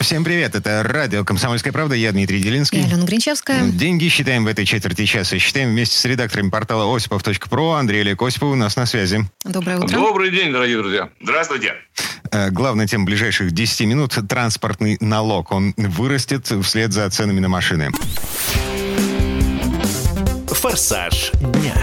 Всем привет, это радио «Комсомольская правда», я Дмитрий Делинский. Я Алена Гринчевская. Деньги считаем в этой четверти часа. Считаем вместе с редактором портала Осипов.про. Андрей Олег Осипов у нас на связи. Доброе утро. Добрый день, дорогие друзья. Здравствуйте. Главная тема ближайших 10 минут – транспортный налог. Он вырастет вслед за ценами на машины. Форсаж дня.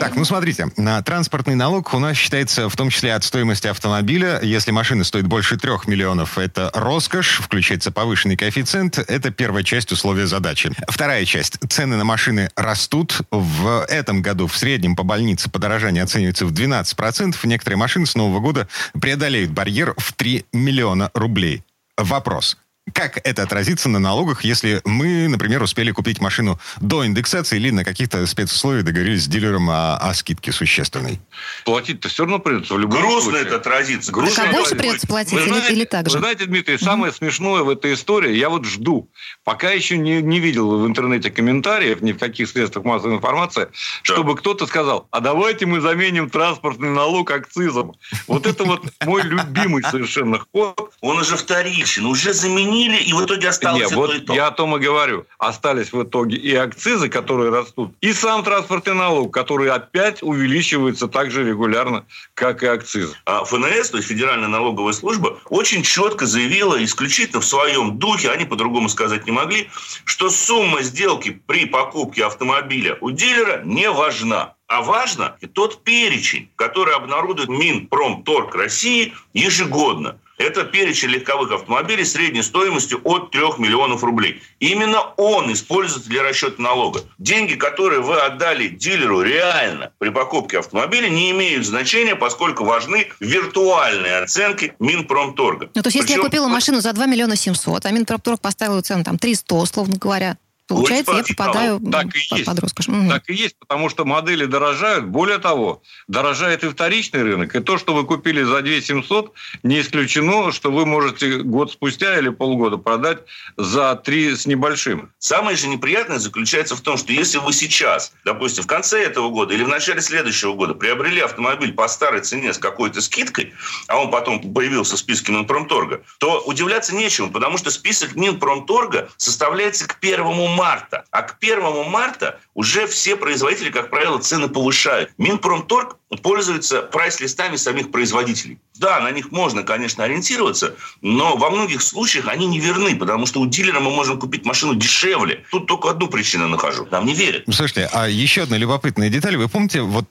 Так, ну смотрите, транспортный налог у нас считается в том числе от стоимости автомобиля. Если машина стоит больше 3 миллионов, это роскошь, включается повышенный коэффициент. Это первая часть условия задачи. Вторая часть. Цены на машины растут. В этом году в среднем по больнице подорожание оценивается в 12%. Некоторые машины с Нового года преодолеют барьер в 3 миллиона рублей. Вопрос. Как это отразится на налогах, если мы, например, успели купить машину до индексации или на каких-то спецусловиях договорились с дилером о скидке существенной? Платить-то все равно придется в любом случае. Это отразится. Грустно. А больше придется платить или так же? Вы знаете, Дмитрий, самое смешное в этой истории, я вот жду. Пока еще не видел в интернете комментариев, ни в каких средствах массовой информации, чтобы кто-то сказал, а давайте мы заменим транспортный налог акцизом. Вот это вот мой любимый совершенно ход. Он уже вторичен, уже заменил. И в итоге осталось то. Я о том и говорю. Остались в итоге и акцизы, которые растут, и сам транспортный налог, который опять увеличивается так же регулярно, как и акцизы. А ФНС, то есть Федеральная налоговая служба, очень четко заявила, исключительно в своем духе, они по-другому сказать не могли, что сумма сделки при покупке автомобиля у дилера не важна. А важно и тот перечень, который обнародует Минпромторг России ежегодно. Это перечень легковых автомобилей средней стоимостью от 3 миллионов рублей. Именно он используется для расчета налога. Деньги, которые вы отдали дилеру реально при покупке автомобиля, не имеют значения, поскольку важны виртуальные оценки Минпромторга. Ну, то есть, если я купила машину за 2 миллиона 700, а Минпромторг поставил цену там 300, условно говоря, получается, я попадаю под роскошь. Так и есть, потому что модели дорожают. Более того, дорожает и вторичный рынок. И то, что вы купили за 2700, не исключено, что вы можете год спустя или полгода продать за 3 с небольшим. Самое же неприятное заключается в том, что если вы сейчас, допустим, в конце этого года или в начале следующего года приобрели автомобиль по старой цене с какой-то скидкой, а он потом появился в списке Минпромторга, то удивляться нечему, потому что список Минпромторга составляется к 1 марта. А к 1 марта уже все производители, как правило, цены повышают. Минпромторг пользуется прайс-листами самих производителей. Да, на них можно, конечно, ориентироваться, но во многих случаях они не верны, потому что у дилера мы можем купить машину дешевле. Тут только одну причину нахожу. Нам не верят. Слушайте, а еще одна любопытная деталь. Вы помните вот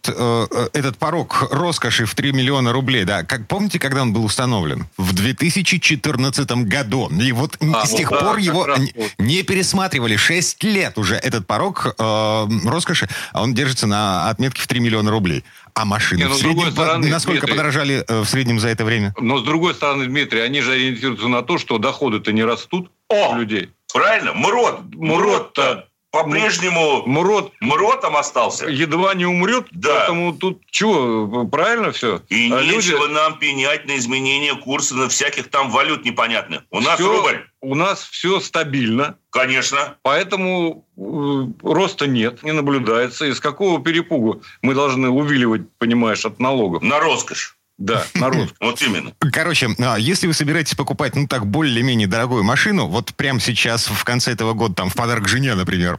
этот порог роскоши в 3 миллиона рублей? Да, как помните, когда он был установлен? В 2014 году. И вот с тех пор его не пересматривали. 6 лет уже этот порог роскоши, он держится на отметке в 3 миллиона рублей. А машины в среднем, насколько подорожали в среднем за это время? Но с другой стороны, Дмитрий, они же ориентируются на то, что доходы-то не растут у людей. Правильно? Мурод-то по-прежнему муротом остался. Едва не умрет, поэтому тут правильно все? И нечего нам пенять на изменение курса, на всяких там валют непонятных. У нас рубль. У нас все стабильно. Конечно. Поэтому роста нет, не наблюдается. И с какого перепугу мы должны увиливать, понимаешь, от налогов? На роскошь. Да, народ. Вот именно. Короче, если вы собираетесь покупать, более-менее дорогую машину, вот прямо сейчас, в конце этого года, в подарок жене, например,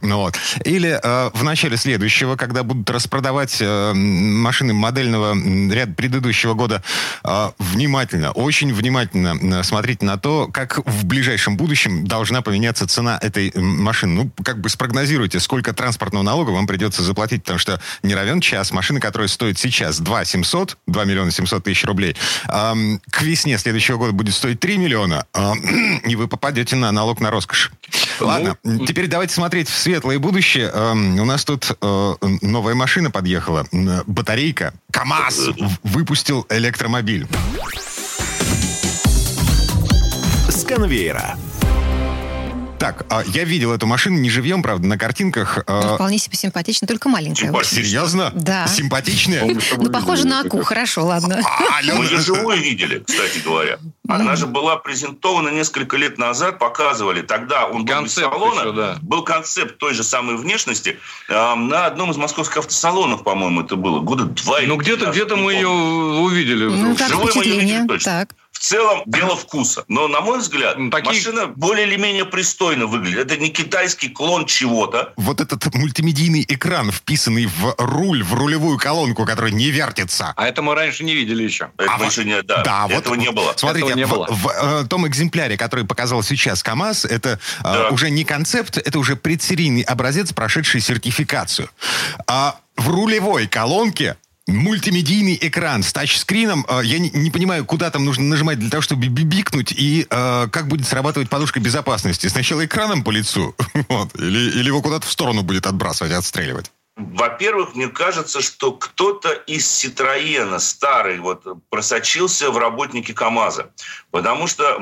или в начале следующего, когда будут распродавать машины модельного ряда предыдущего года, внимательно, очень внимательно смотрите на то, как в ближайшем будущем должна поменяться цена этой машины. Спрогнозируйте, сколько транспортного налога вам придется заплатить, потому что не равен час машины, которая стоит сейчас 2 миллиона 700 тысяч рублей. К весне следующего года будет стоить 3 миллиона, и вы попадете на налог на роскошь. Ладно, теперь давайте смотреть в светлое будущее. У нас тут новая машина подъехала. Батарейка. КамАЗ выпустил электромобиль. С конвейера. Так, я видел эту машину, не живьем, правда, на картинках. Ну, вполне себе симпатичная, только маленькая. Серьезно? Да. Симпатичная? Ну, похоже на АКУ, хорошо, ладно. Мы же живую видели, кстати говоря. Она же была презентована несколько лет назад, показывали. Тогда он был из салона, был концепт той же самой внешности на одном из московских автосалонов, по-моему, это было. Года два или три. Ну, где-то мы ее увидели. Ну, как впечатление. Так. В целом, дело вкуса. Но, на мой взгляд, машина более или менее пристойно выглядит. Это не китайский клон чего-то. Вот этот мультимедийный экран, вписанный в руль, в рулевую колонку, которая не вертится. А это мы раньше не видели еще. Этого не было. Смотрите, этого не было. В том экземпляре, который показал сейчас КамАЗ, это уже не концепт, это уже предсерийный образец, прошедший сертификацию. А в рулевой колонке мультимедийный экран с тачскрином. Я не понимаю, куда там нужно нажимать для того, чтобы бибикнуть, и как будет срабатывать подушка безопасности. Сначала экраном по лицу, или его куда-то в сторону будет отбрасывать, отстреливать? Во-первых, мне кажется, что кто-то из Citroen старый просочился в работники КамАЗа. Потому что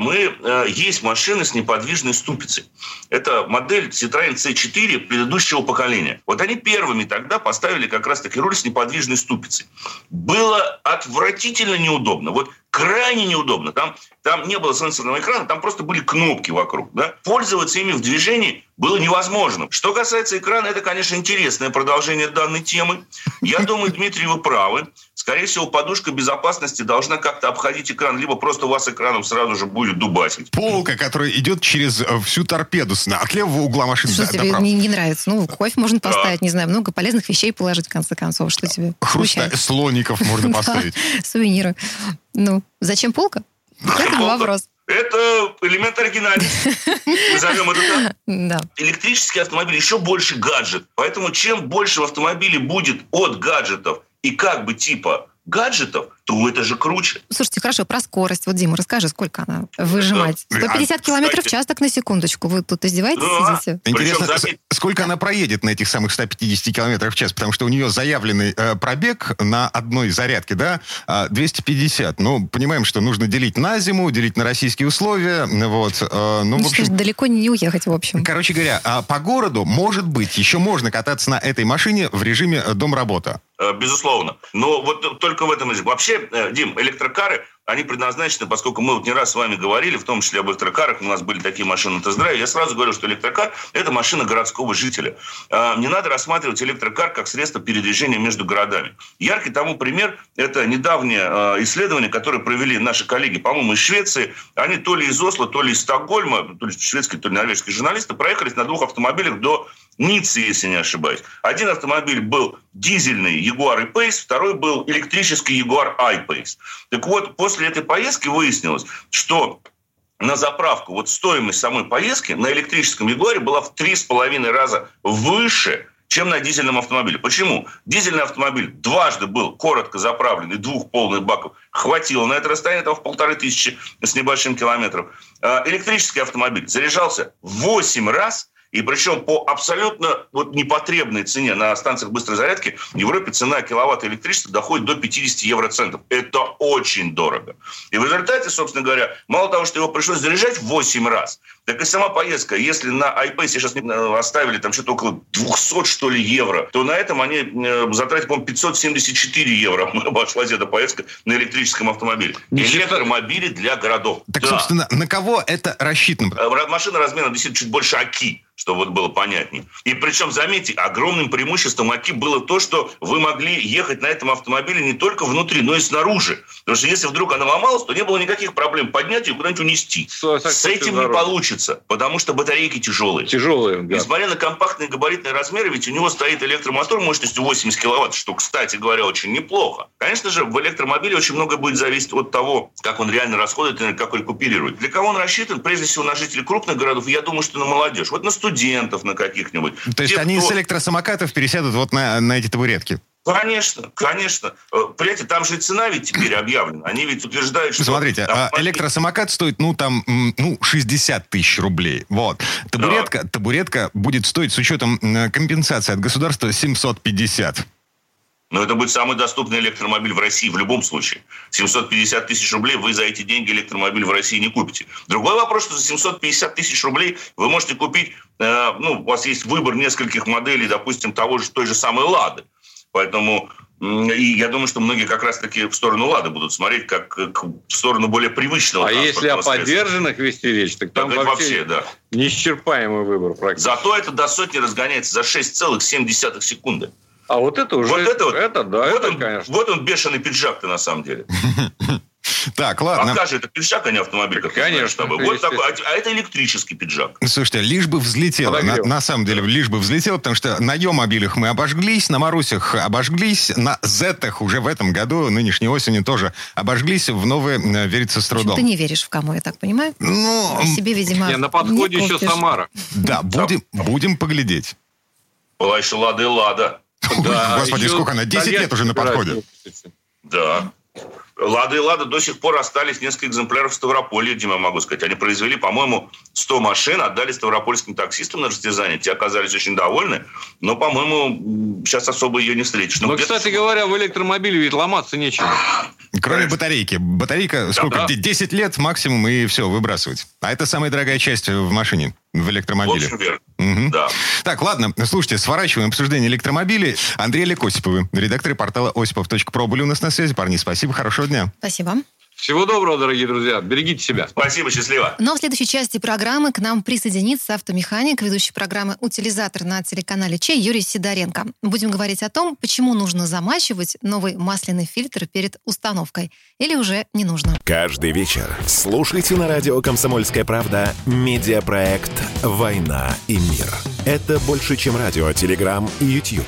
есть машины с неподвижной ступицей. Это модель Citroen C4 предыдущего поколения. Вот они первыми тогда поставили как раз-таки руль с неподвижной ступицей. Было отвратительно неудобно. Крайне неудобно. Там не было сенсорного экрана, там просто были кнопки вокруг. Да? Пользоваться ими в движении было невозможно. Что касается экрана, это, конечно, интересное продолжение данной темы. Я думаю, Дмитрий, вы правы. Скорее всего, подушка безопасности должна как-то обходить экран, либо просто вас экраном сразу же будет дубасить. Полка, которая идет через всю торпеду от левого угла машины. Что тебе не нравится? Ну, кофе можно поставить, не знаю, много полезных вещей положить, в конце концов. Что тебе? Хруста слоников можно поставить. Сувениры. Ну, зачем полка? Это вопрос. Это элемент оригинальности. Назовем это так. Да. Электрический автомобиль еще больше гаджет. Поэтому чем больше в автомобиле будет от гаджетов и как бы типа гаджетов, то это же круче. Слушайте, хорошо, про скорость. Дима, расскажи, сколько она выжимать? 150 километров в час, так на секундочку. Вы тут издеваетесь, сидите? Интересно, сколько она проедет на этих самых 150 километров в час? Потому что у нее заявленный пробег на одной зарядке, 250. Ну, понимаем, что нужно делить на зиму, делить на российские условия. Ну, в общем, далеко не уехать, в общем. Короче говоря, по городу, может быть, еще можно кататься на этой машине в режиме дом-работа. Безусловно. Но только в этом... Вообще, Дим, электрокары, они предназначены, поскольку мы не раз с вами говорили, в том числе об электрокарах, у нас были такие машины на тест-драйве, я сразу говорю, что электрокар – это машина городского жителя. Не надо рассматривать электрокар как средство передвижения между городами. Яркий тому пример – это недавнее исследование, которое провели наши коллеги, по-моему, из Швеции. Они то ли из Осло, то ли из Стокгольма, то ли шведские, то ли норвежские журналисты, проехались на двух автомобилях до Ниццы, если не ошибаюсь. Один автомобиль был дизельный Jaguar I-Pace, второй был электрический Jaguar I-Pace. Так вот, после этой поездки выяснилось, что на заправку стоимость самой поездки на электрическом Jaguar была в 3,5 раза выше, чем на дизельном автомобиле. Почему? Дизельный автомобиль дважды был коротко заправлен, и двух полных баков хватило на это расстояние, в 1500 с небольшим километров. Электрический автомобиль заряжался 8 раз, и причем по абсолютно непотребной цене на станциях быстрой зарядки в Европе цена киловатта электричества доходит до 50 евроцентов. Это очень дорого. И в результате, собственно говоря, мало того, что его пришлось заряжать 8 раз, так и сама поездка, если на iPace сейчас оставили что-то около 200, что ли, евро, то на этом они затратили, по-моему, 574 евро. Обошлась эта поездка на электрическом автомобиле. Электромобили для городов. Так, собственно, на кого это рассчитано? Машина размера действительно чуть больше АКИ, чтобы было понятнее. И причем, заметьте, огромным преимуществом АКИ было то, что вы могли ехать на этом автомобиле не только внутри, но и снаружи. Потому что если вдруг она ломалась, то не было никаких проблем поднять ее и куда-нибудь унести. С этим не получится, потому что батарейки тяжелые. Несмотря на компактные габаритные размеры, ведь у него стоит электромотор мощностью 80 киловатт, что, кстати говоря, очень неплохо. Конечно же, в электромобиле очень много будет зависеть от того, как он реально расходует и как он рекуперирует. Для кого он рассчитан? Прежде всего, на жителей крупных городов, я думаю, что на молодежь. На студентов, на каких-нибудь. То есть они с электросамокатов пересядут на эти табуретки? Конечно. Понимаете, там же и цена ведь теперь объявлена. Они ведь утверждают, что... Смотрите, электросамокат стоит, 60 тысяч рублей. Табуретка будет стоить с учетом компенсации от государства 750. Но это будет самый доступный электромобиль в России в любом случае. 750 тысяч рублей вы за эти деньги электромобиль в России не купите. Другой вопрос, что за 750 тысяч рублей вы можете купить... у вас есть выбор нескольких моделей, допустим, той же самой «Лады». Поэтому и я думаю, что многие как раз-таки в сторону «Лады» будут смотреть, как в сторону более привычного. А если о подержанных вести речь, так там вообще да. Неисчерпаемый выбор практически. Зато это до сотни разгоняется за 6,7 секунды. А вот это уже... конечно. Вот он бешеный пиджак-то на самом деле. Так, ладно. Покажи, это пиджак, а не автомобиль. Конечно. Вот такой, а это электрический пиджак. Слушайте, лишь бы взлетело. На самом деле, лишь бы взлетело, потому что на Йо-мобилях мы обожглись, на Марусях обожглись, на Зетах уже в этом году, нынешней осенью тоже обожглись. В новые верится с трудом. Ты не веришь в кому, я так понимаю? Ну... Себе, видимо, не, на подходе не еще Самара. Да, будем поглядеть. Была еще Лада и Лада. Да, господи, сколько она? 10 лет уже на подходе. Да. Лада и Лада до сих пор остались несколько экземпляров в Ставрополе, Дима, могу сказать. Они произвели, по-моему, 100 машин, отдали ставропольским таксистам на растерзание. Те оказались очень довольны, но, по-моему, сейчас особо ее не встретишь. Но кстати говоря, в электромобиле ведь ломаться нечего. Кроме батарейки. Батарейка сколько? 10 лет максимум, и все, выбрасывать. А это самая дорогая часть в машине. В электромобиле. В общем, верно. Угу. Да. Так, ладно, слушайте, сворачиваем обсуждение электромобилей. Андрей и Олег Осиповы, редакторы портала Осипов.про, были у нас на связи. Парни, спасибо, хорошего дня. Спасибо. Всего доброго, дорогие друзья. Берегите себя. Спасибо, счастливо. Но в следующей части программы к нам присоединится автомеханик, ведущий программы «Утилизатор» на телеканале Че Юрий Сидоренко. Будем говорить о том, почему нужно замачивать новый масляный фильтр перед установкой. Или уже не нужно. Каждый вечер слушайте на радио «Комсомольская правда» медиапроект «Война и мир». Это больше, чем радио, телеграм и YouTube.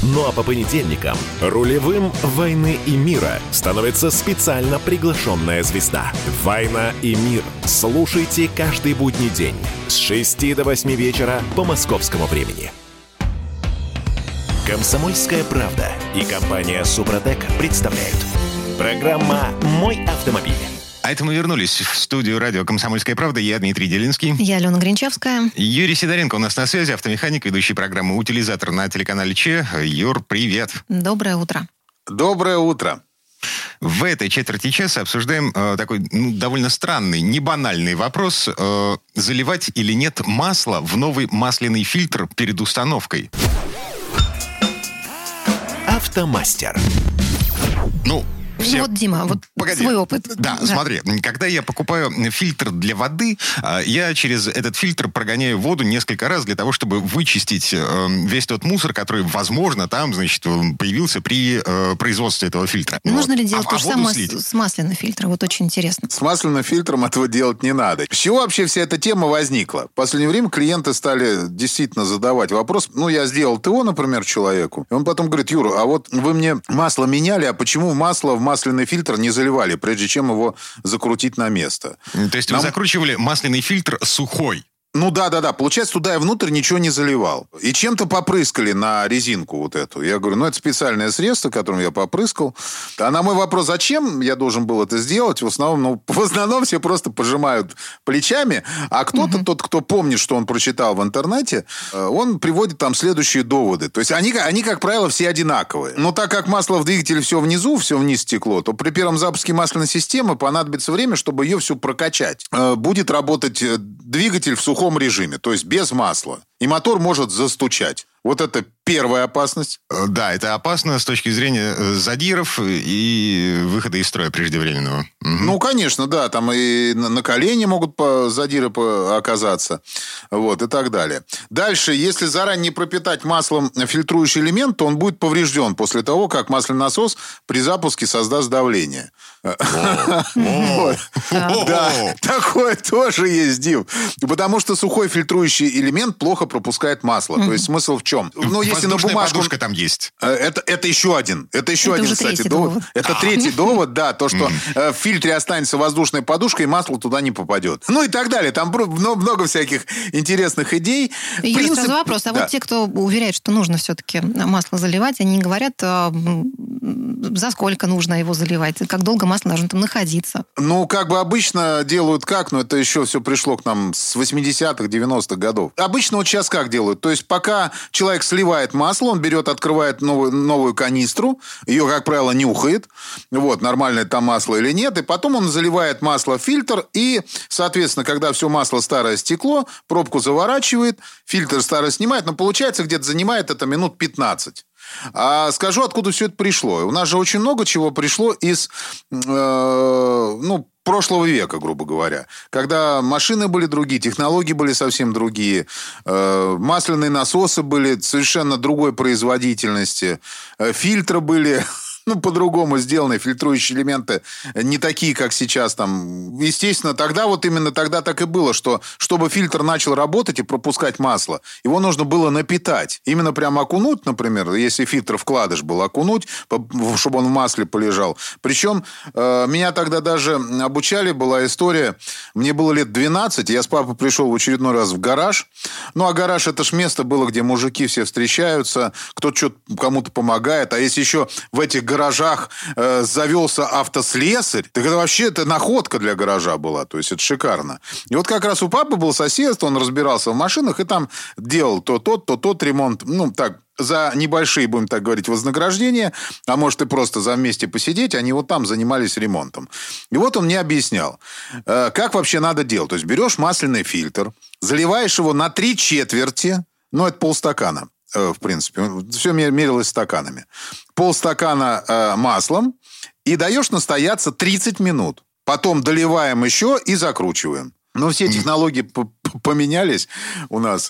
Ну а по понедельникам рулевым «Войны и мира» становится специально приглашенная звезда. «Война и мир». Слушайте каждый будний день с 6 до 8 вечера по московскому времени. «Комсомольская правда» и компания «Супротек» представляют. Программа «Мой автомобиль». А это мы вернулись в студию радио «Комсомольская правда». Я Дмитрий Делинский. Я Алена Гринчевская. Юрий Сидоренко у нас на связи, автомеханик, ведущий программы «Утилизатор» на телеканале Че. Юр, привет. Доброе утро. Доброе утро. В этой четверти часа обсуждаем такой довольно странный, небанальный вопрос. Заливать или нет масло в новый масляный фильтр перед установкой? Автомастер. Вот, Дима, погоди. Свой опыт. Да, смотри, когда я покупаю фильтр для воды, я через этот фильтр прогоняю воду несколько раз для того, чтобы вычистить весь тот мусор, который, возможно, там, появился при производстве этого фильтра. Нужно ли делать то же самое с масляным фильтром? Вот очень интересно. С масляным фильтром этого делать не надо. С чего вообще вся эта тема возникла? В последнее время клиенты стали действительно задавать вопрос. Я сделал ТО, например, человеку, и он потом говорит: Юра, а вот вы мне масло меняли, а почему масло в масляный фильтр не заливали, прежде чем его закрутить на место. То есть вы закручивали масляный фильтр сухой? Да. Получается, туда я внутрь ничего не заливал. И чем-то попрыскали на резинку вот эту. Я говорю, это специальное средство, которым я попрыскал. А на мой вопрос, зачем я должен был это сделать, в основном все просто пожимают плечами. А кто-то, тот, кто помнит, что он прочитал в интернете, он приводит там следующие доводы. То есть они, как правило, все одинаковые. Но так как масло в двигателе все вниз стекло, то при первом запуске масляной системы понадобится время, чтобы ее всю прокачать. Будет работать двигатель в сухом режиме, то есть без масла. И мотор может застучать. Вот это первая опасность. Да, это опасно с точки зрения задиров и выхода из строя преждевременного. Угу. Ну, конечно, да. Там и на колени могут задиры оказаться. Вот, и так далее. Дальше, если заранее не пропитать маслом фильтрующий элемент, то он будет поврежден после того, как масляный насос при запуске создаст давление. Да, такое тоже есть, Дим. Потому что сухой фильтрующий элемент плохо пропускает масло. То есть смысл в чем? Ну, если на бумажку... подушка там есть. Это еще один. Это еще один, кстати, довод. Это третий довод, да. То, что в фильтре останется воздушная подушка, и масло туда не попадет. Ну, и так далее. Там много всяких интересных идей. Юрий, сразу вопрос. А вот те, кто уверяет, что нужно все-таки масло заливать, они говорят, за сколько нужно его заливать, как долго масло должно там находиться. Ну, как бы обычно делают как, но это еще все пришло к нам с 80-х, 90-х годов. Обычно вот сейчас как делают? То есть, пока человек сливает масло, он берет, открывает новую канистру, ее, как правило, нюхает, вот, нормальное там масло или нет, и потом он заливает масло в фильтр, и, соответственно, когда все масло старое стекло, пробку заворачивает, фильтр старый снимает, но получается, где-то занимает это минут 15. А скажу, откуда все это пришло. У нас же очень много чего пришло из прошлого века, грубо говоря. Когда машины были другие, технологии были совсем другие, масляные насосы были совершенно другой производительности, фильтры были... по-другому сделаны, фильтрующие элементы не такие, как сейчас. Там. Естественно, тогда вот именно тогда так и было, что чтобы фильтр начал работать и пропускать масло, его нужно было напитать. Именно прям окунуть, например, если фильтр вкладыш был, окунуть, чтобы он в масле полежал. Причем меня тогда даже обучали, была история, мне было лет 12, я с папой пришел в очередной раз в гараж. Ну, а гараж это ж место было, где мужики все встречаются, кто-то что-то кому-то помогает. А если еще в этих гаражах завелся автослесарь, так это вообще это находка для гаража была, то есть это шикарно. И вот как раз у папы был сосед, он разбирался в машинах и там делал то тот ремонт, за небольшие, будем так говорить, вознаграждения, а может и просто за вместе посидеть, они вот там занимались ремонтом. И вот он мне объяснял, как вообще надо делать. То есть берешь масляный фильтр, заливаешь его на 3/4, это полстакана. В принципе, все мерилось стаканами. Полстакана маслом и даешь настояться 30 минут. Потом доливаем еще и закручиваем. Но все технологии поменялись у нас.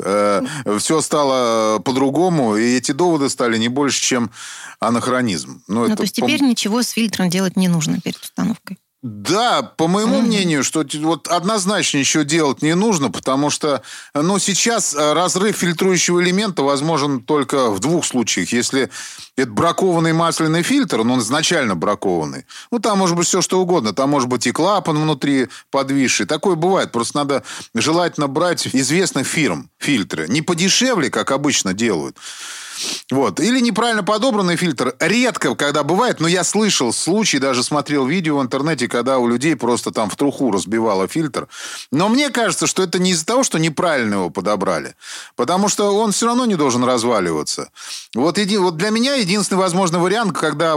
Все стало по-другому, и эти доводы стали не больше, чем анахронизм. То есть теперь ничего с фильтром делать не нужно перед установкой? Да, по моему мнению, что вот однозначно еще делать не нужно, потому что сейчас разрыв фильтрующего элемента возможен только в двух случаях. Если это бракованный масляный фильтр, он изначально бракованный, там может быть все что угодно, там может быть и клапан внутри подвисший, такое бывает, просто надо желательно брать известных фирм фильтры, не подешевле, как обычно делают. Вот. Или неправильно подобранный фильтр. Редко, когда бывает, но я слышал случай, даже смотрел видео в интернете, когда у людей просто там в труху разбивало фильтр. Но мне кажется, что это не из-за того, что неправильно его подобрали. Потому что он все равно не должен разваливаться. Вот для меня единственный возможный вариант, когда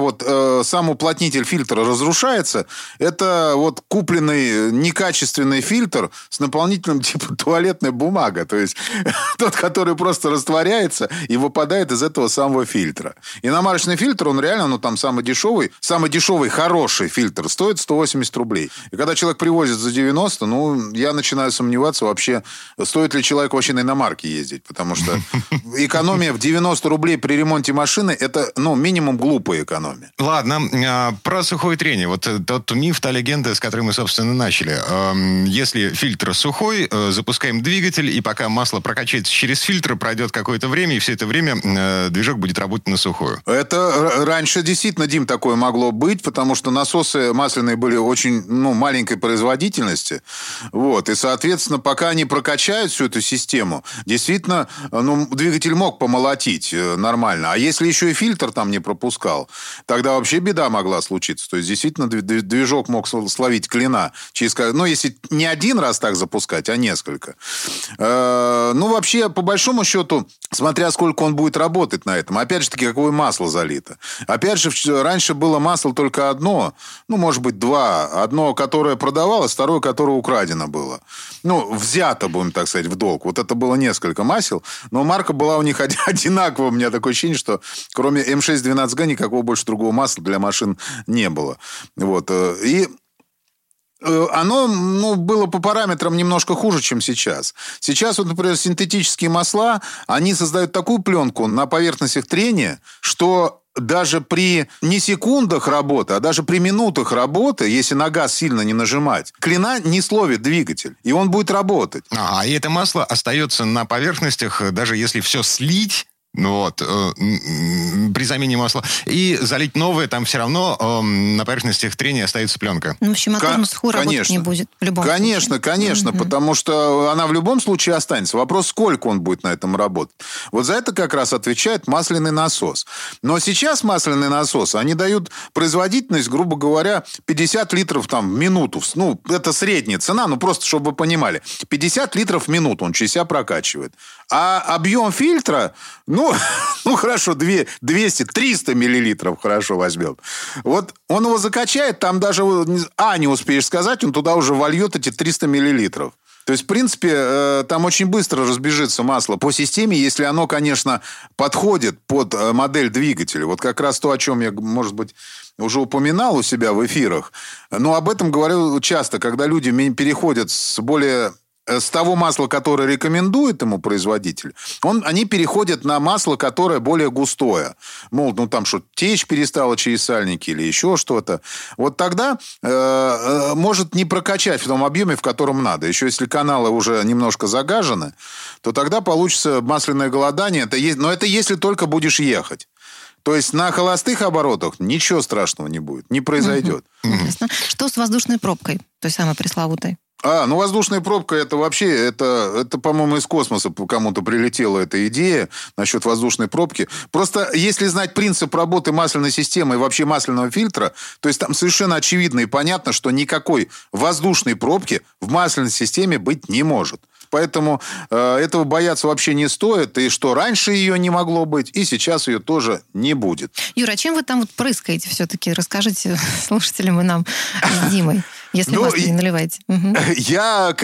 сам уплотнитель фильтра разрушается, это купленный некачественный фильтр с наполнителем типа туалетная бумага. То есть тот, который просто растворяется и выпадает из этого самого фильтра. Иномарочный фильтр, он реально, там самый дешевый, хороший фильтр, стоит 180 рублей. И когда человек привозит за 90, я начинаю сомневаться вообще, стоит ли человеку вообще на иномарке ездить, потому что экономия в 90 рублей при ремонте машины, это, минимум глупая экономия. Ладно, про сухое трение. Вот тот миф, та легенда, с которой мы, собственно, начали. Если фильтр сухой, запускаем двигатель, и пока масло прокачается через фильтр, пройдет какое-то время, и все это время движок будет работать на сухую. Это раньше действительно, Дим, такое могло быть, потому что насосы масляные были очень маленькой производительности. Вот. И, соответственно, пока они прокачают всю эту систему, действительно, двигатель мог помолотить нормально. А если еще и фильтр фильтр там не пропускал, тогда вообще беда могла случиться. То есть, действительно, движок мог словить клина. Ну, если не один раз так запускать, а несколько. Ну, вообще, по большому счету, смотря сколько он будет работать на этом. Опять же таки, какое масло залито. Опять же, раньше было масло только одно, ну, может быть, два. Одно, которое продавалось, второе, которое украдено было. Ну, взято, будем так сказать, в долг. Вот это было несколько масел, но марка была у них одинаковая. У меня такое ощущение, что кроме М6-12Г никакого больше другого масла для машин не было. Вот. И оно, ну, было по параметрам немножко хуже, чем сейчас. Сейчас, вот, например, синтетические масла, они создают такую пленку на поверхностях трения, что даже при не секундах работы, а даже при минутах работы, если на газ сильно не нажимать, клина не словит двигатель, и он будет работать. А и это масло остается на поверхностях, даже если все слить. Вот, при замене масла. И залить новое, там все равно на поверхностях трения остается пленка. Ну, в общем, от тормоза работать не будет в любом случае. Конечно, потому что она в любом случае останется. Вопрос, сколько он будет на этом работать. Вот за это как раз отвечает масляный насос. Но сейчас масляный насос, они дают производительность, грубо говоря, 50 литров там, в минуту. Ну, это средняя цена, ну, просто, чтобы вы понимали. 50 литров в минуту он через себя прокачивает. А объем фильтра, ну, хорошо, 200-300 миллилитров хорошо возьмем. Вот он его закачает, там даже не успеешь сказать, он туда уже вольет эти 300 миллилитров. То есть, в принципе, там очень быстро разбежится масло по системе, если оно, конечно, подходит под модель двигателя. Вот как раз то, о чем я, может быть, уже упоминал у себя в эфирах. Но об этом говорю часто, когда люди переходят с того масла, которое рекомендует ему производитель, они переходят на масло, которое более густое. Мол, ну там что, течь перестала через сальники или еще что-то. Вот тогда может не прокачать в том объеме, в котором надо. Еще если каналы уже немножко загажены, то тогда получится масляное голодание. Но это если только будешь ехать. То есть на холостых оборотах ничего страшного не будет, не произойдет. Интересно. Что с воздушной пробкой, той самой пресловутой? Ну воздушная пробка, это вообще, это, по-моему, из космоса кому-то прилетела эта идея насчет воздушной пробки. Просто если знать принцип работы масляной системы и вообще масляного фильтра, то есть там совершенно очевидно и понятно, что никакой воздушной пробки в масляной системе быть не может. Поэтому этого бояться вообще не стоит. И что раньше ее не могло быть, и сейчас ее тоже не будет. Юра, а чем вы там вот прыскаете все-таки? Расскажите слушателям и нам с Димой, если масло не наливаете. Я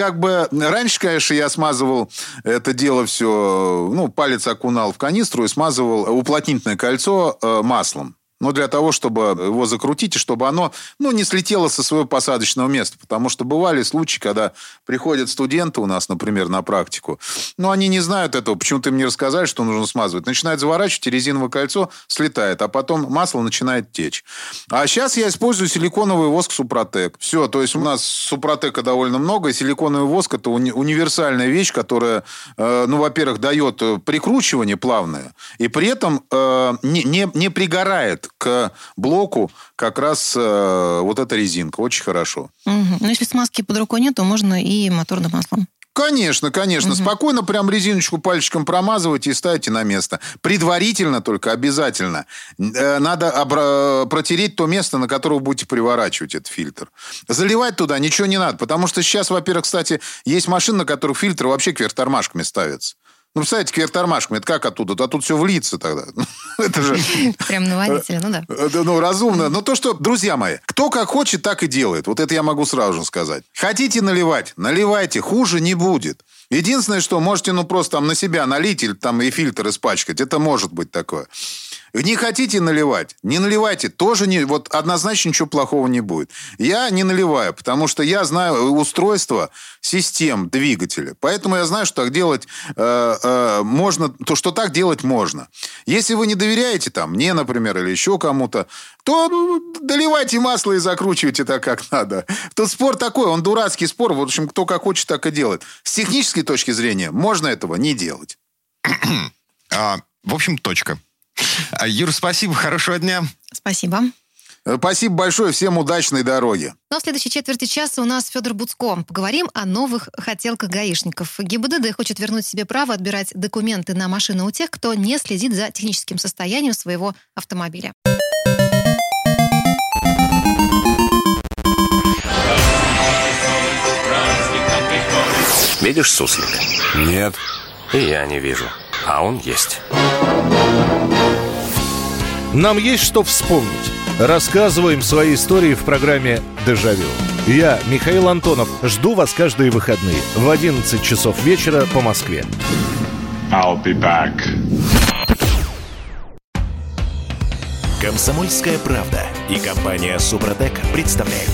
раньше, конечно, я смазывал это дело все, палец окунал в канистру и смазывал уплотнительное кольцо маслом. Но для того, чтобы его закрутить, и чтобы оно не слетело со своего посадочного места. Потому что бывали случаи, когда приходят студенты у нас, например, на практику. Они не знают этого. Почему-то им не рассказали, что нужно смазывать. Начинают заворачивать, и резиновое кольцо слетает. А потом масло начинает течь. А сейчас я использую силиконовый воск Супротек. Все, то есть у нас Супротека довольно много. И силиконовый воск – это универсальная вещь, которая, во-первых, дает прикручивание плавное. И при этом не пригорает к блоку как раз вот эта резинка. Очень хорошо. Но если смазки под рукой нет, то можно и моторным маслом. Конечно. Спокойно прям резиночку пальчиком промазывайте и ставите на место. Предварительно только обязательно надо протереть то место, на которое вы будете приворачивать этот фильтр. Заливать туда ничего не надо, потому что сейчас, во-первых, кстати, есть машины, на которых фильтры вообще кверх тормашками ставятся. Представляете, кверх тормашками, это как оттуда? Да тут все влится тогда. Это же... Прям на водителя, да. Разумно. Но то, что, друзья мои, кто как хочет, так и делает. Вот это я могу сразу же сказать. Хотите наливать? Наливайте. Хуже не будет. Единственное, что можете, просто там на себя налить или там и фильтр испачкать. Это может быть такое. Не хотите наливать? Не наливайте. Тоже однозначно ничего плохого не будет. Я не наливаю, потому что я знаю устройство систем двигателя. Поэтому я знаю, что так делать можно, то, что так делать можно. Если вы не доверяете мне, например, или еще кому-то, то доливайте масло и закручивайте так, как надо. Тут спор такой, он дурацкий спор. В общем, кто как хочет, так и делает. С технической точки зрения можно этого не делать. В общем, точка. Юр, спасибо, хорошего дня. Спасибо. Спасибо большое, всем удачной дороги. Ну а в следующей четверти часа у нас Федор Буцко. Поговорим о новых хотелках гаишников. ГИБДД хочет вернуть себе право отбирать документы на машину у тех, кто не следит за техническим состоянием своего автомобиля. Видишь суслика? Нет. И я не вижу. А он есть. Нам есть что вспомнить. Рассказываем свои истории в программе «Дежавю». Я, Михаил Антонов, жду вас каждые выходные в 11 часов вечера по Москве. I'll be back. «Комсомольская правда» и компания «Супротек» представляют.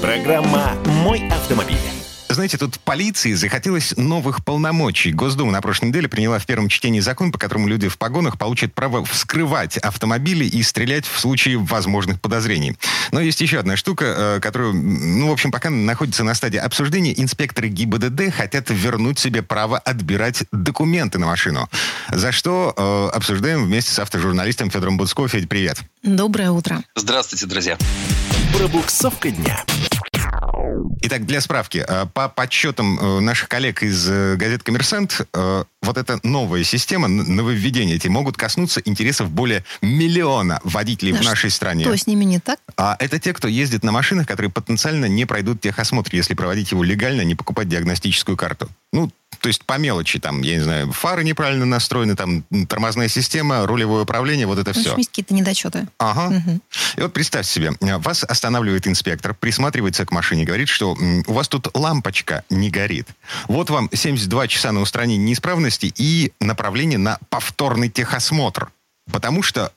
Программа «Мой автомобиль». Знаете, тут полиции захотелось новых полномочий. Госдума на прошлой неделе приняла в первом чтении закон, по которому люди в погонах получат право вскрывать автомобили и стрелять в случае возможных подозрений. Но есть еще одна штука, которая, пока находится на стадии обсуждения. Инспекторы ГИБДД хотят вернуть себе право отбирать документы на машину. За что обсуждаем вместе с автожурналистом Федором Буцко. Федь, привет. Доброе утро. Здравствуйте, друзья. Пробуксовка дня. Итак, для справки, по подсчетам наших коллег из газет «Коммерсант», вот эта новая система, нововведения эти могут коснуться интересов более 1 миллиона водителей в нашей стране. Что с ними не так? А это те, кто ездит на машинах, которые потенциально не пройдут техосмотр, если проводить его легально, не покупать диагностическую карту. То есть по мелочи, фары неправильно настроены, тормозная система, рулевое управление, вот это все. Есть какие-то недочеты. Ага. Угу. И вот представьте себе, вас останавливает инспектор, присматривается к машине, говорит, что у вас тут лампочка не горит. Вот вам 72 часа на устранение неисправности и направление на повторный техосмотр. Потому что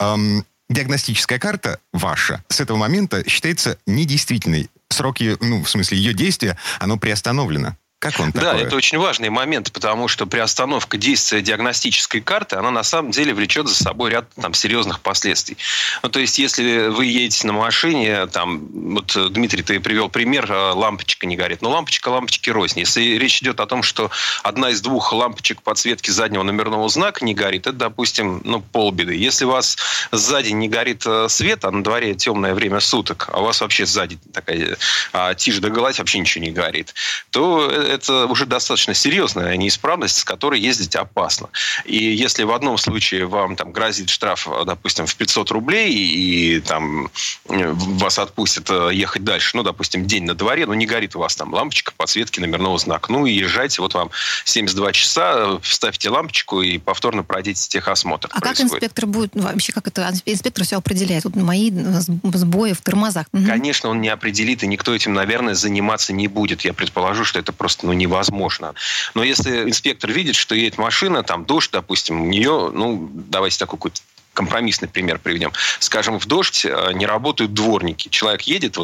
диагностическая карта ваша с этого момента считается недействительной. Срок ее, ее действия, оно приостановлено. Как он такое? Да, это очень важный момент, потому что приостановка действия диагностической карты, она на самом деле влечет за собой ряд серьезных последствий. Если вы едете на машине, Дмитрий, ты привел пример, лампочка не горит. Но лампочка лампочки рознь. Если речь идет о том, что одна из двух лампочек подсветки заднего номерного знака не горит, это, допустим, полбеды. Если у вас сзади не горит свет, а на дворе темное время суток, а у вас вообще сзади такая тишь да гладь, вообще ничего не горит, то это уже достаточно серьезная неисправность, с которой ездить опасно. И если в одном случае вам грозит штраф, допустим, в 500 рублей, и вас отпустят ехать дальше, день на дворе, не горит у вас лампочка подсветки номерного знака. И езжайте, вот вам 72 часа, вставьте лампочку и повторно пройдите техосмотр. А происходит. Как инспектор будет, вообще, как это инспектор все определяет? Мои сбои в тормозах. Угу. Конечно, он не определит, и никто этим, наверное, заниматься не будет. Я предположу, что это просто невозможно. Но если инспектор видит, что едет машина, дождь, допустим, у нее, давайте такой какой-то компромиссный пример приведем. Скажем, в дождь не работают дворники. Человек едет,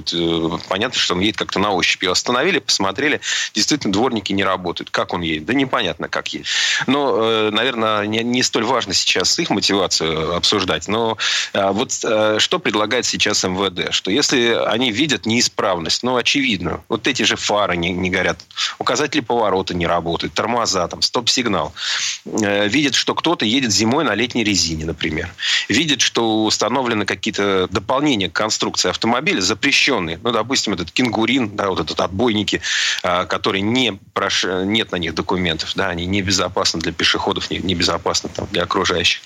понятно, что он едет как-то на ощупь. Его остановили, посмотрели, действительно, дворники не работают. Как он едет? Да непонятно, как едет. Но, наверное, не столь важно сейчас их мотивацию обсуждать. Но что предлагает сейчас МВД? Что если они видят неисправность, очевидную, эти же фары не горят, указатели поворота не работают, тормоза, стоп-сигнал. Видят, что кто-то едет зимой на летней резине, например. Видит, что установлены какие-то дополнения к конструкции автомобиля, запрещенные. Допустим, этот кенгурин, отбойники, которые нет на них документов, они небезопасны для пешеходов, небезопасны для окружающих.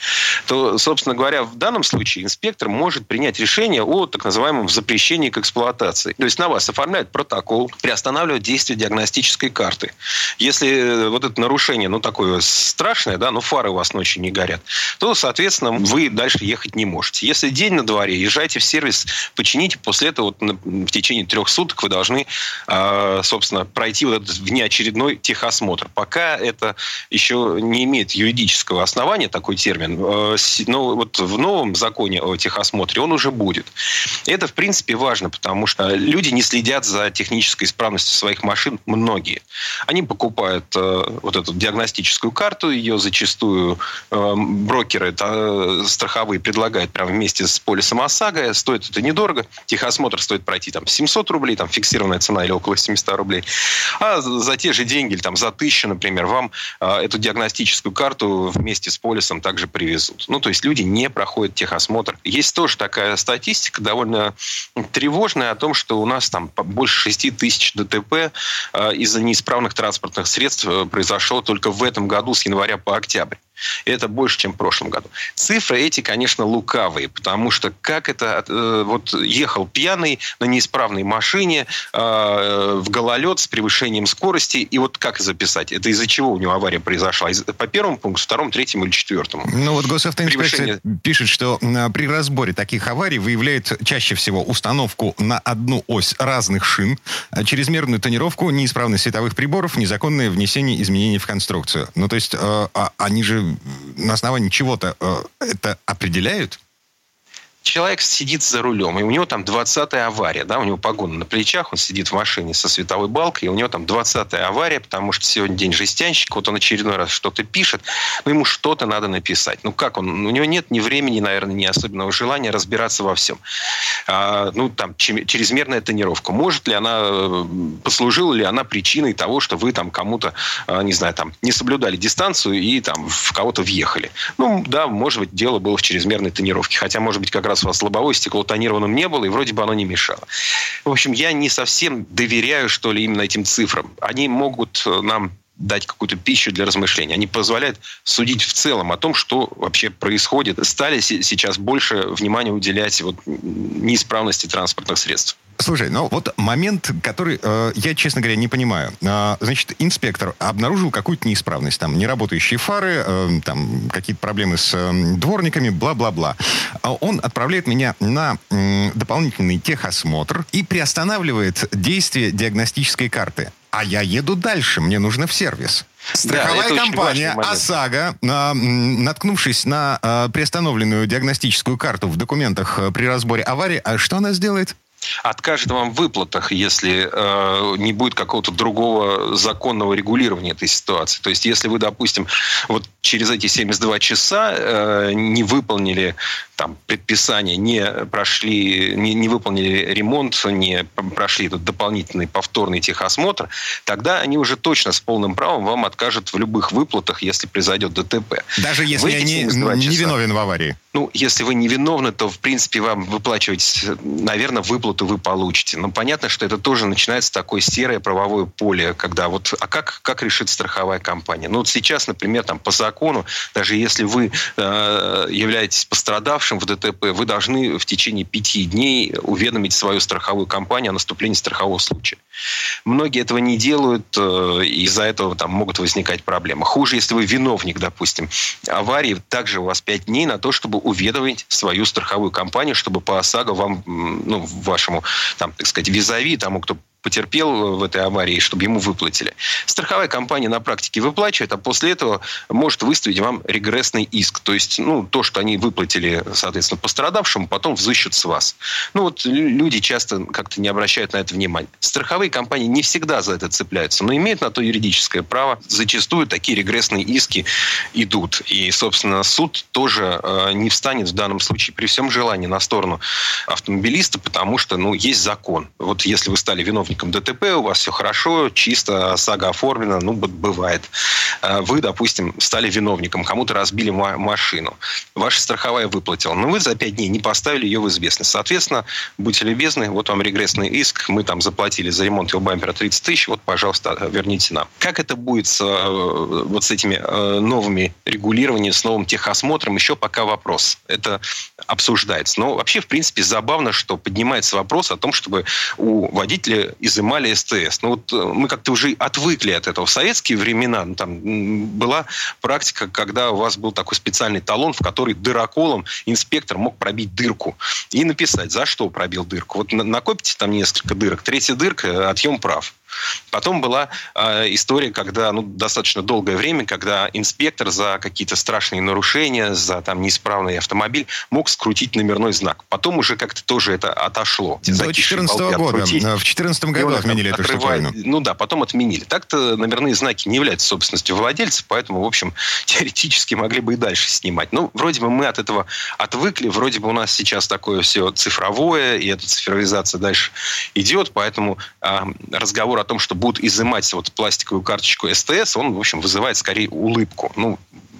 То, собственно говоря, в данном случае инспектор может принять решение о так называемом запрещении к эксплуатации. То есть на вас оформляют протокол, приостанавливают действие диагностической карты. Если это нарушение, такое страшное, фары у вас ночью не горят, то, соответственно, вы дальше ехать не можете. Если день на дворе, езжайте в сервис, почините. После этого в течение 3 суток вы должны, пройти этот внеочередной техосмотр. Пока это еще не имеет юридического основания, такой термин. Но в новом законе о техосмотре он уже будет. И это, в принципе, важно, потому что люди не следят за технической исправностью своих машин, многие. Они покупают эту диагностическую карту, ее зачастую брокеры страховые предлагают прямо вместе с полисом ОСАГО. Стоит это недорого. Техосмотр стоит пройти там 700 рублей, там фиксированная цена или около 700 рублей. А за те же деньги, или там за 1000, например, вам эту диагностическую карту вместе с полисом также привезут. Ну, то есть люди не проходят техосмотр. Есть тоже такая статистика, довольно тревожная, о том, что у нас там больше 6000 ДТП из-за неисправных транспортных средств произошло только в этом году с января по октябрь. Это больше, чем в прошлом году. Цифры эти, конечно, лукавые, потому что как это... Вот ехал пьяный на неисправной машине в гололед с превышением скорости, и вот как записать? Это из-за чего у него авария произошла? По первому пункту, второму, третьему или четвертому? Ну вот Госавтоинспекция пишет, что при разборе таких аварий выявляют чаще всего установку на одну ось разных шин, чрезмерную тонировку, неисправность световых приборов, незаконное внесение изменений в конструкцию. Ну то есть они же на основании чего-то это определяют? Человек сидит за рулем, и у него там 20-я авария, да, у него погоны на плечах, он сидит в машине со световой балкой, и у него там 20-я авария, потому что сегодня день жестянщика, вот он очередной раз что-то пишет, но ему что-то надо написать. Ну, как он? У него нет ни времени, наверное, ни особенного желания разбираться во всем. Чрезмерная тонировка. Может ли она, послужила ли она причиной того, что вы там кому-то, не знаю, там, не соблюдали дистанцию и там в кого-то въехали? Ну, да, может быть, дело было в чрезмерной тонировке, хотя, может быть, как раз у вас лобовое стекло тонированным не было, и вроде бы оно не мешало. В общем, я не совсем доверяю, что ли, именно этим цифрам. Они могут нам дать какую-то пищу для размышления. Они позволяют судить в целом о том, что вообще происходит. Стали сейчас больше внимания уделять вот неисправности транспортных средств. Слушай, ну вот момент, который я, честно говоря, не понимаю. Значит, инспектор обнаружил какую-то неисправность. Там неработающие фары, там какие-то проблемы с дворниками, бла-бла-бла. Он отправляет меня на дополнительный техосмотр и приостанавливает действие диагностической карты. А я еду дальше, мне нужно в сервис. Страховая компания ОСАГО, наткнувшись на приостановленную диагностическую карту в документах при разборе аварии, а что она сделает? Откажет вам в выплатах, если не будет какого-то другого законного регулирования этой ситуации. То есть, если вы, допустим, вот через эти 72 часа не выполнили там предписание, не выполнили ремонт, не прошли этот дополнительный повторный техосмотр, тогда они уже точно с полным правом вам откажут в любых выплатах, если произойдет ДТП. Даже если вы не виновен в аварии? Ну, если вы невиновны, то, в принципе, вам выплачивать, наверное, выплату вы получите. Но понятно, что это тоже начинается такое серое правовое поле, когда вот, а как решит страховая компания? Ну, вот сейчас, например, там, по закону, даже если вы являетесь пострадавшим в ДТП, вы должны в течение 5 дней уведомить свою страховую компанию о наступлении страхового случая. Многие этого не делают, из-за этого там могут возникать проблемы. Хуже, если вы виновник, допустим, аварии, также у вас 5 дней на то, чтобы уведомить свою страховую компанию, чтобы по ОСАГО вам, ну, вашему, там, так сказать, визави, тому, кто потерпел в этой аварии, чтобы ему выплатили. Страховая компания на практике выплачивает, а после этого может выставить вам регрессный иск. То есть, ну, то, что они выплатили, соответственно, пострадавшему, потом взыщут с вас. Ну, вот люди часто как-то не обращают на это внимания. Страховые компании не всегда за это цепляются, но имеют на то юридическое право. Зачастую такие регрессные иски идут. И, собственно, суд тоже не встанет в данном случае при всем желании на сторону автомобилиста, потому что, ну, есть закон. Вот если вы стали виновны ДТП, у вас все хорошо, чисто ОСАГО оформлено, ну, бывает. Вы, допустим, стали виновником, кому-то разбили машину, ваша страховая выплатила, но вы за 5 дней не поставили ее в известность. Соответственно, будьте любезны, вот вам регрессный иск, мы там заплатили за ремонт его бампера 30 000, вот, пожалуйста, верните нам. Как это будет вот с этими новыми регулированиями, с новым техосмотром, еще пока вопрос. Это обсуждается. Но вообще, в принципе, забавно, что поднимается вопрос о том, чтобы у водителя изымали СТС. Ну вот мы как-то уже отвыкли от этого. В советские времена там была практика, когда у вас был такой специальный талон, в который дыроколом инспектор мог пробить дырку и написать, за что пробил дырку. Вот накопите там несколько дырок, 3-я дырка — отъем прав. Потом была история, когда достаточно долгое время, когда инспектор за какие-то страшные нарушения, за неисправный автомобиль мог скрутить номерной знак. Потом уже как-то тоже это отошло. До 2014 года. В 2014 году отменили эту штуковину. Ну да, потом отменили. Так-то номерные знаки не являются собственностью владельца, поэтому, в общем, теоретически могли бы и дальше снимать. Но вроде бы мы от этого отвыкли, вроде бы у нас сейчас такое все цифровое, и эта цифровизация дальше идет, поэтому разговор о том, что будут изымать пластиковую карточку СТС, он, в общем, вызывает скорее улыбку.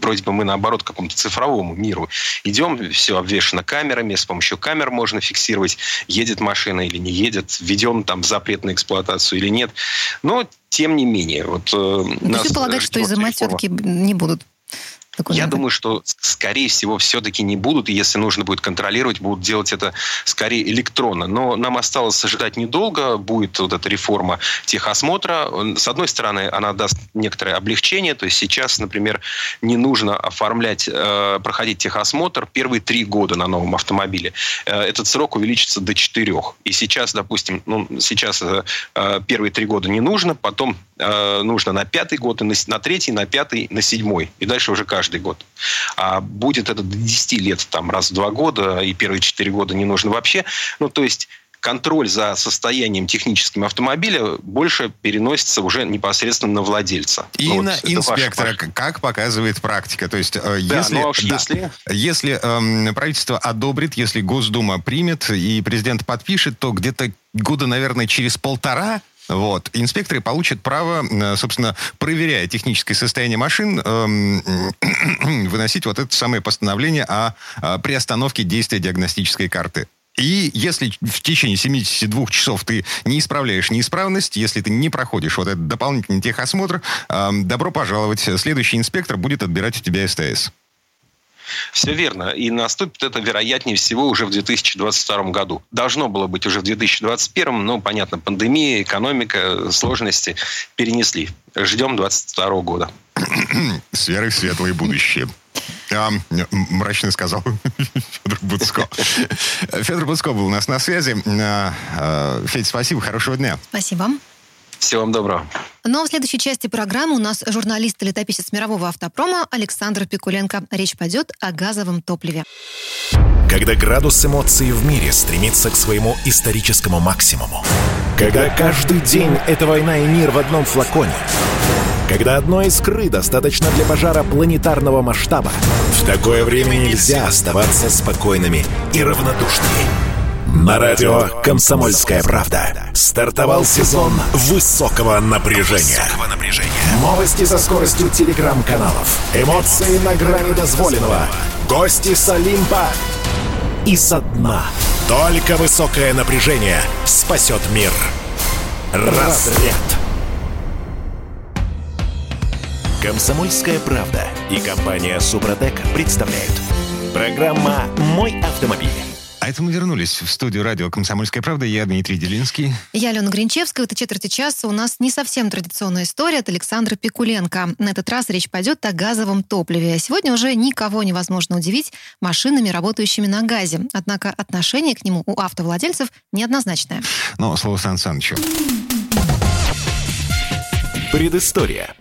Вроде бы мы, наоборот, к какому-то цифровому миру идем, все обвешано камерами, с помощью камер можно фиксировать, едет машина или не едет, введен запрет на эксплуатацию или нет. Но, тем не менее... Хочу полагать, что изымать все-таки не будут. Я думаю, что, скорее всего, все-таки не будут. И если нужно будет контролировать, будут делать это скорее электронно. Но нам осталось ждать недолго. Будет эта реформа техосмотра. С одной стороны, она даст некоторое облегчение. То есть сейчас, например, не нужно проходить техосмотр первые 3 года на новом автомобиле. Этот срок увеличится до 4. И сейчас, допустим, сейчас первые 3 года не нужно. Потом нужно на 5-й год, на 3-й, на 5-й, на 7-й. И дальше уже каждый год. А будет это до 10 лет, раз в 2 года, и первые 4 года не нужно вообще. То есть контроль за состоянием техническим автомобиля больше переносится уже непосредственно на владельца. И на инспектора, как показывает практика. То есть, если правительство одобрит, если Госдума примет и президент подпишет, то где-то года, наверное, через 1.5 инспекторы получат право, собственно, проверяя техническое состояние машин, выносить это самое постановление о приостановке действия диагностической карты. И если в течение 72 часов ты не исправляешь неисправность, если ты не проходишь этот дополнительный техосмотр, добро пожаловать, следующий инспектор будет отбирать у тебя СТС. Все верно. И наступит это, вероятнее всего, уже в 2022 году. Должно было быть уже в 2021, но, понятно, пандемия, экономика, сложности перенесли. Ждем 2022 года. С верой в светлое будущее. Мрачно сказал Федор Буцко. Федор Буцко был у нас на связи. Федь, спасибо, хорошего дня. Спасибо. Всего вам доброго. Ну а в следующей части программы у нас журналист и летописец мирового автопрома Александр Пикуленко. Речь пойдет о газовом топливе. Когда градус эмоций в мире стремится к своему историческому максимуму. Когда каждый день это война и мир в одном флаконе. Когда одной искры достаточно для пожара планетарного масштаба. В такое время нельзя оставаться спокойными и равнодушными. На радио «Комсомольская правда» стартовал сезон высокого напряжения. Новости со скоростью телеграм-каналов, эмоции на грани дозволенного, гости с Олимпа и со дна. Только высокое напряжение спасет мир. Разряд. «Комсомольская правда» и компания «Супротек» представляют. Программа «Мой автомобиль». А это мы вернулись в студию радио «Комсомольская правда». Я Дмитрий Делинский. Я Алена Гринчевская. В этой четверти часа у нас не совсем традиционная история от Александра Пикуленко. На этот раз речь пойдет о газовом топливе. Сегодня уже никого невозможно удивить машинами, работающими на газе. Однако отношение к нему у автовладельцев неоднозначное. Но слово Сан Санычу. Предыстория.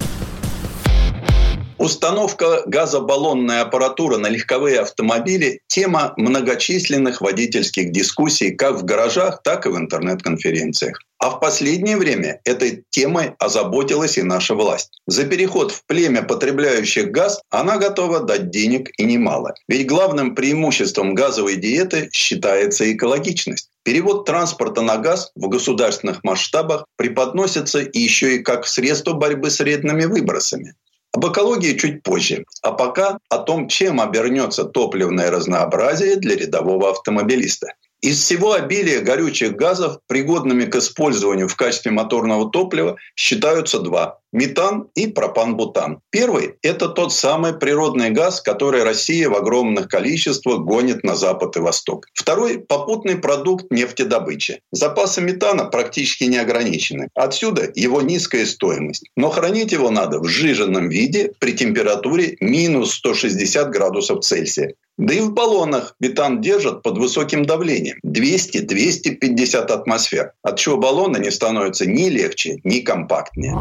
Установка газобаллонной аппаратуры на легковые автомобили – тема многочисленных водительских дискуссий как в гаражах, так и в интернет-конференциях. А в последнее время этой темой озаботилась и наша власть. За переход в племя потребляющих газ она готова дать денег и немало. Ведь главным преимуществом газовой диеты считается экологичность. Перевод транспорта на газ в государственных масштабах преподносится еще и как средство борьбы с вредными выбросами. Об экологии чуть позже, а пока о том, чем обернется топливное разнообразие для рядового автомобилиста. Из всего обилия горючих газов пригодными к использованию в качестве моторного топлива считаются 2 метан и пропан-бутан. Первый – это тот самый природный газ, который Россия в огромных количествах гонит на запад и восток. Второй – попутный продукт нефтедобычи. Запасы метана практически не ограничены. Отсюда его низкая стоимость. Но хранить его надо в сжиженном виде при температуре минус 160 градусов Цельсия. Да и в баллонах метан держат под высоким давлением – 200-250 атмосфер, отчего баллоны не становятся ни легче, ни компактнее.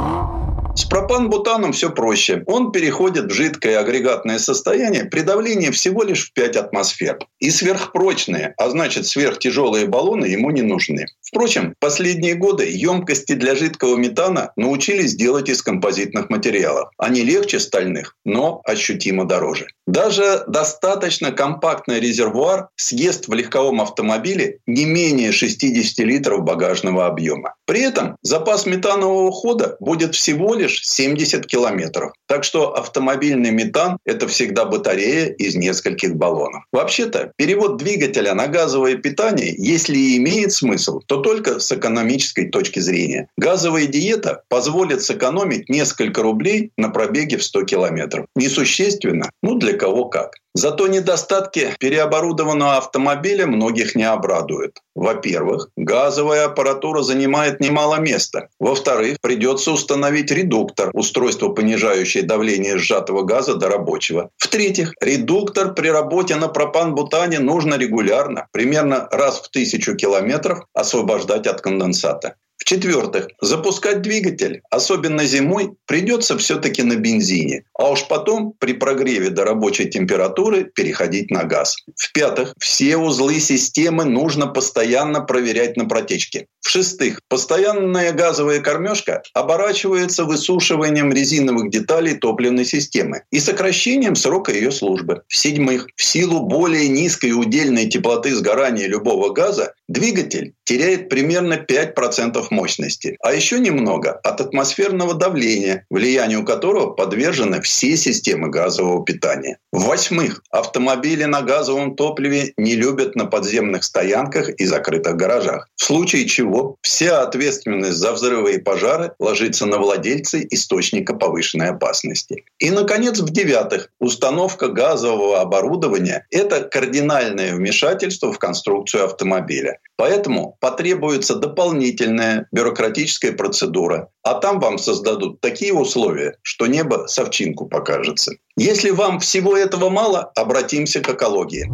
С пропан-бутаном все проще. Он переходит в жидкое агрегатное состояние при давлении всего лишь в 5 атмосфер. И сверхпрочные, а значит сверхтяжелые баллоны ему не нужны. Впрочем, в последние годы емкости для жидкого метана научились делать из композитных материалов. Они легче стальных, но ощутимо дороже. Даже достаточно компактный резервуар съест в легковом автомобиле не менее 60 литров багажного объема. При этом запас метанового хода будет всего лишь 70 километров. Так что автомобильный метан – это всегда батарея из нескольких баллонов. Вообще-то, перевод двигателя на газовое питание, если и имеет смысл, то только с экономической точки зрения. Газовая диета позволит сэкономить несколько рублей на пробеге в 100 километров. Несущественно, для кого как. Зато недостатки переоборудованного автомобиля многих не обрадуют. Во-первых, газовая аппаратура занимает немало места. Во-вторых, придется установить редуктор, устройство, понижающее давление сжатого газа до рабочего. В-третьих, редуктор при работе на пропан-бутане нужно регулярно, примерно раз в 1000 километров, освобождать от конденсата. В-четвертых, запускать двигатель, особенно зимой, придется все-таки на бензине, а уж потом при прогреве до рабочей температуры переходить на газ. В-пятых, все узлы системы нужно постоянно проверять на протечке. В-шестых, постоянная газовая кормежка оборачивается высушиванием резиновых деталей топливной системы и сокращением срока ее службы. В-седьмых, в силу более низкой удельной теплоты сгорания любого газа двигатель теряет примерно 5% мощности, а еще немного от атмосферного давления, влиянию которого подвержены все системы газового питания. В-восьмых, автомобили на газовом топливе не любят на подземных стоянках и закрытых гаражах, в случае чего вся ответственность за взрывы и пожары ложится на владельцы источника повышенной опасности. И, наконец, в-девятых, установка газового оборудования – это кардинальное вмешательство в конструкцию автомобиля. Поэтому потребуется дополнительная бюрократическая процедура, а там вам создадут такие условия, что небо с овчинку покажется. Если вам всего этого мало, обратимся к экологии.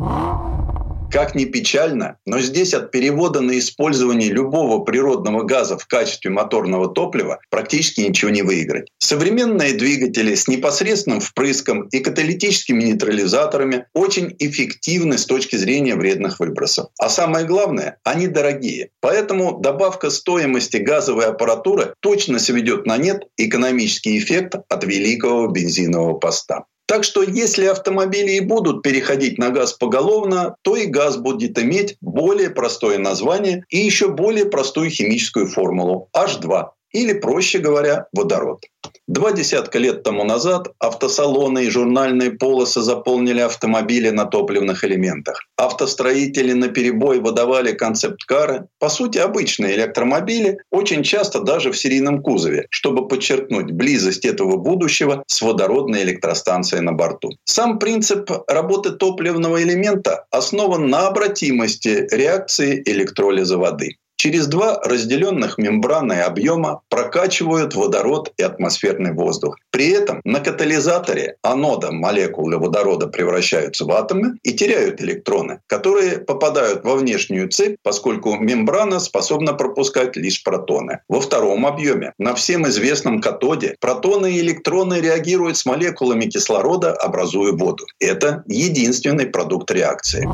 Как ни печально, но здесь от перевода на использование любого природного газа в качестве моторного топлива практически ничего не выиграть. Современные двигатели с непосредственным впрыском и каталитическими нейтрализаторами очень эффективны с точки зрения вредных выбросов. А самое главное, они дорогие. Поэтому добавка стоимости газовой аппаратуры точно сведет на нет экономический эффект от великого бензинового поста. Так что если автомобили и будут переходить на газ поголовно, то и газ будет иметь более простое название и еще более простую химическую формулу – H2, или, проще говоря, водород. 20 лет тому назад автосалоны и журнальные полосы заполнили автомобили на топливных элементах. Автостроители наперебой выдавали концепт-кары, по сути, обычные электромобили, очень часто даже в серийном кузове, чтобы подчеркнуть близость этого будущего с водородной электростанцией на борту. Сам принцип работы топливного элемента основан на обратимости реакции электролиза воды. Через два разделенных мембраны объема прокачивают водород и атмосферный воздух. При этом на катализаторе анодом молекулы водорода превращаются в атомы и теряют электроны, которые попадают во внешнюю цепь, поскольку мембрана способна пропускать лишь протоны. Во втором объеме на всем известном катоде протоны и электроны реагируют с молекулами кислорода, образуя воду. Это единственный продукт реакции.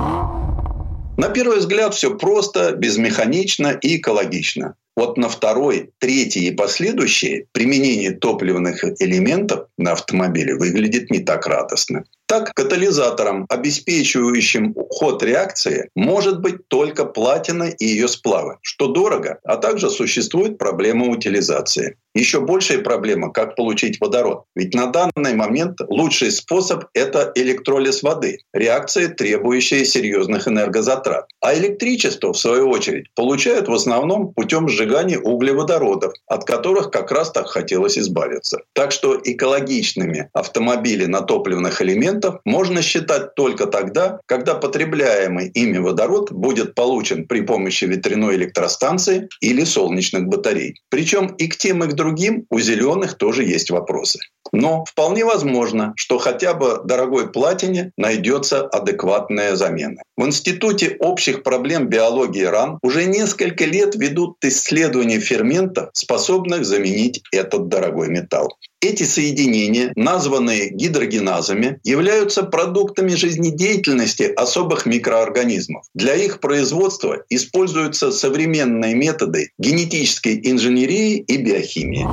На первый взгляд все просто, безмеханично и экологично. Вот на второй, третий и последующие применение топливных элементов на автомобиле выглядит не так радостно. Так, катализатором, обеспечивающим ход реакции, может быть только платина и ее сплавы, что дорого, а также существует проблема утилизации. Еще большая проблема, как получить водород. Ведь на данный момент лучший способ — это электролиз воды, реакция, требующая серьезных энергозатрат. А электричество, в свою очередь, получают в основном путем сжигания углеводородов, от которых как раз так хотелось избавиться. Так что экологичными автомобили на топливных элементах можно считать только тогда, когда потребляемый ими водород будет получен при помощи ветряной электростанции или солнечных батарей. Причем и к тем, и к другим у зеленых тоже есть вопросы. Но вполне возможно, что хотя бы дорогой платине найдется адекватная замена. В Институте общих проблем биологии РАН уже несколько лет ведут исследования ферментов, способных заменить этот дорогой металл. Эти соединения, названные гидрогеназами, являются продуктами жизнедеятельности особых микроорганизмов. Для их производства используются современные методы генетической инженерии и биохимии.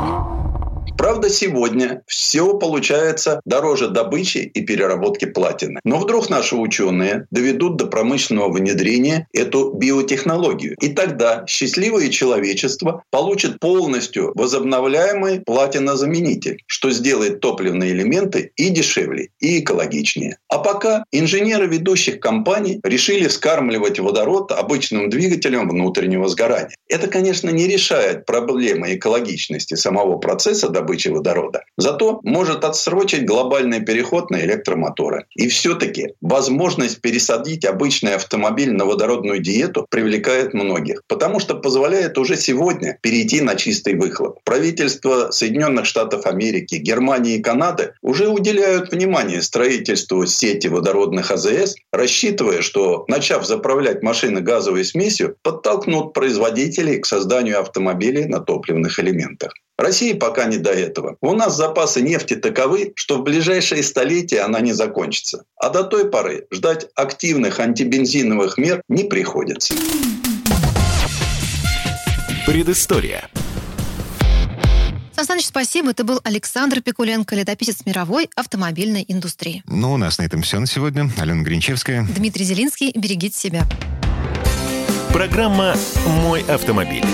Правда, сегодня все получается дороже добычи и переработки платины. Но вдруг наши ученые доведут до промышленного внедрения эту биотехнологию. И тогда счастливое человечество получит полностью возобновляемый платинозаменитель, что сделает топливные элементы и дешевле, и экологичнее. А пока инженеры ведущих компаний решили вскармливать водород обычным двигателем внутреннего сгорания. Это, конечно, не решает проблемы экологичности самого процесса добычи водорода. Зато может отсрочить глобальный переход на электромоторы. И все-таки возможность пересадить обычный автомобиль на водородную диету привлекает многих, потому что позволяет уже сегодня перейти на чистый выхлоп. Правительства Соединенных Штатов Америки, Германии и Канады уже уделяют внимание строительству сети водородных АЗС, рассчитывая, что, начав заправлять машины газовой смесью, подтолкнут производителей к созданию автомобилей на топливных элементах. России пока не до этого. У нас запасы нефти таковы, что в ближайшие столетия она не закончится. А до той поры ждать активных антибензиновых мер не приходится. Предыстория. Сан Саныч, спасибо. Это был Александр Пикуленко, летописец мировой автомобильной индустрии. Ну, у нас на этом все на сегодня. Алена Гринчевская. Дмитрий Делинский. Берегите себя. Программа «Мой автомобиль».